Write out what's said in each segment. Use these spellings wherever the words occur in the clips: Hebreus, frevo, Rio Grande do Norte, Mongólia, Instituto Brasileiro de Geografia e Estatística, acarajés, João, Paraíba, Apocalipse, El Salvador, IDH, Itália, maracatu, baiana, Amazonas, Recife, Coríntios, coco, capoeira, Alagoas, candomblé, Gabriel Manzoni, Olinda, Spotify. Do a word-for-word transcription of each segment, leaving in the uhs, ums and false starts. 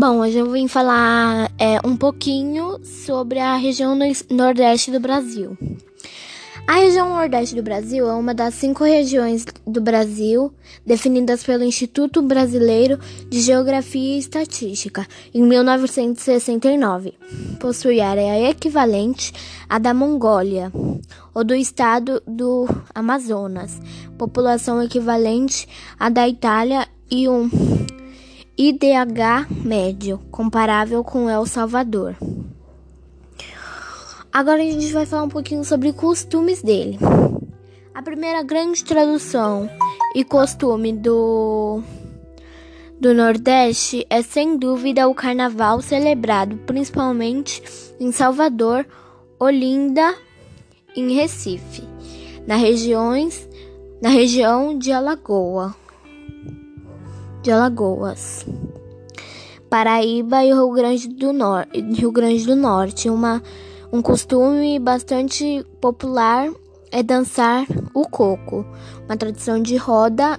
Bom, hoje eu vim falar é, um pouquinho sobre a região no Nordeste do Brasil. A região Nordeste do Brasil é uma das cinco regiões do Brasil definidas pelo Instituto Brasileiro de Geografia e Estatística, em mil novecentos e sessenta e nove. Possui área equivalente à da Mongólia, ou do estado do Amazonas, população equivalente à da Itália e um I D H médio, comparável com El Salvador. Agora a gente vai falar um pouquinho sobre costumes dele. A primeira grande tradução e costume do, do Nordeste é sem dúvida o carnaval, celebrado principalmente em Salvador, Olinda e em Recife, na, regiões, na região de Alagoas. de Alagoas, Paraíba e Rio Grande do, Nor- Rio Grande do Norte. Uma, um costume bastante popular é dançar o coco, uma tradição de roda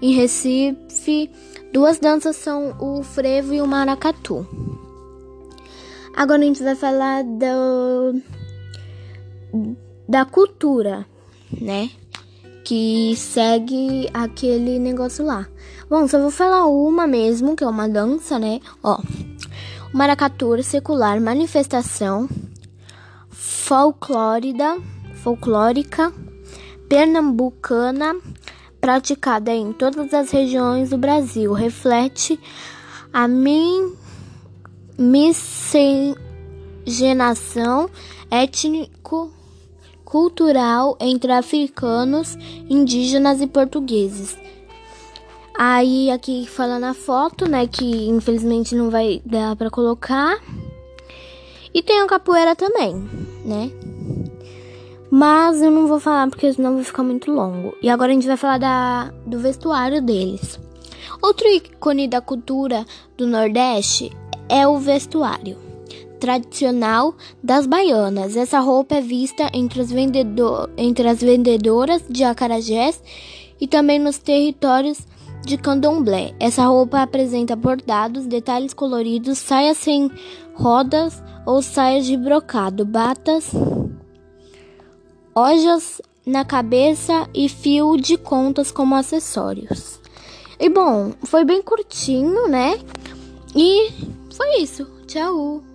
em Recife. Duas danças são o frevo e o maracatu. Agora a gente vai falar do, da cultura, né? Que segue aquele negócio lá. Bom, só vou falar uma mesmo, que é uma dança, né? Ó, maracatu secular, manifestação folclórida, folclórica, pernambucana, praticada em todas as regiões do Brasil. Reflete a min, miscigenação étnico cultural entre africanos, indígenas e portugueses. Aí aqui fala na foto, né, que infelizmente não vai dar pra colocar. E tem a capoeira também, né? Mas eu não vou falar porque senão vai ficar muito longo. E agora a gente vai falar da, do vestuário deles. Outro ícone da cultura do Nordeste é o vestuário tradicional das baianas. Essa roupa é vista entre as, vendedor, entre as vendedoras de acarajés e também nos territórios de candomblé. Essa roupa apresenta bordados, detalhes coloridos, saias sem rodas ou saias de brocado, batas, ojas na cabeça e fio de contas como acessórios. E bom, foi bem curtinho, né? E foi isso. Tchau!